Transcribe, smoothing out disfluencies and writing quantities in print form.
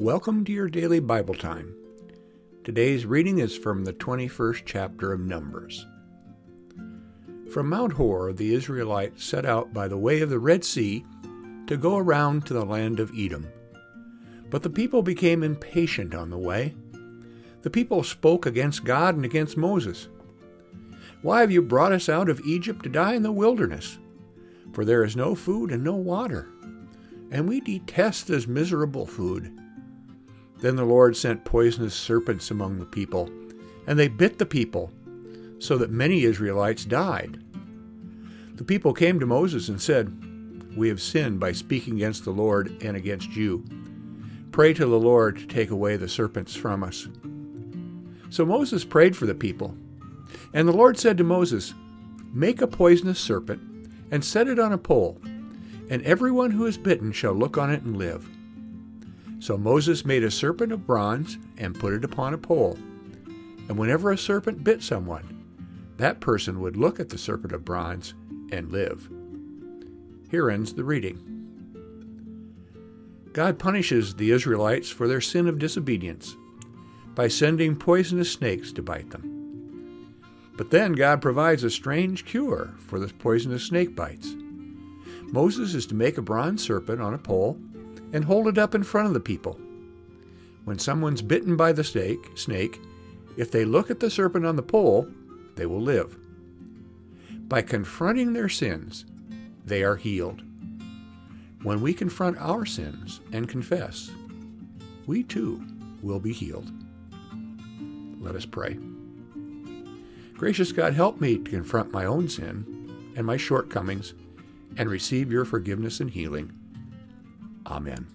Welcome to your daily Bible time. Today's reading is from the 21st chapter of Numbers. From Mount Hor, the Israelites set out by the way of the Red Sea to go around to the land of Edom. But the people became impatient on the way. The people spoke against God and against Moses. "Why have you brought us out of Egypt to die in the wilderness? For there is no food and no water, and we detest this miserable food." Then the Lord sent poisonous serpents among the people, and they bit the people, so that many Israelites died. The people came to Moses and said, "We have sinned by speaking against the Lord and against you. Pray to the Lord to take away the serpents from us." So Moses prayed for the people, and the Lord said to Moses, "Make a poisonous serpent and set it on a pole, and everyone who is bitten shall look on it and live." So Moses made a serpent of bronze and put it upon a pole. And whenever a serpent bit someone, that person would look at the serpent of bronze and live. Here ends the reading. God punishes the Israelites for their sin of disobedience by sending poisonous snakes to bite them. But then God provides a strange cure for the poisonous snake bites. Moses is to make a bronze serpent on a pole and hold it up in front of the people. When someone's bitten by the snake, if they look at the serpent on the pole, they will live. By confronting their sins, they are healed. When we confront our sins and confess, we too will be healed. Let us pray. Gracious God, help me to confront my own sin and my shortcomings and receive your forgiveness and healing. Amen.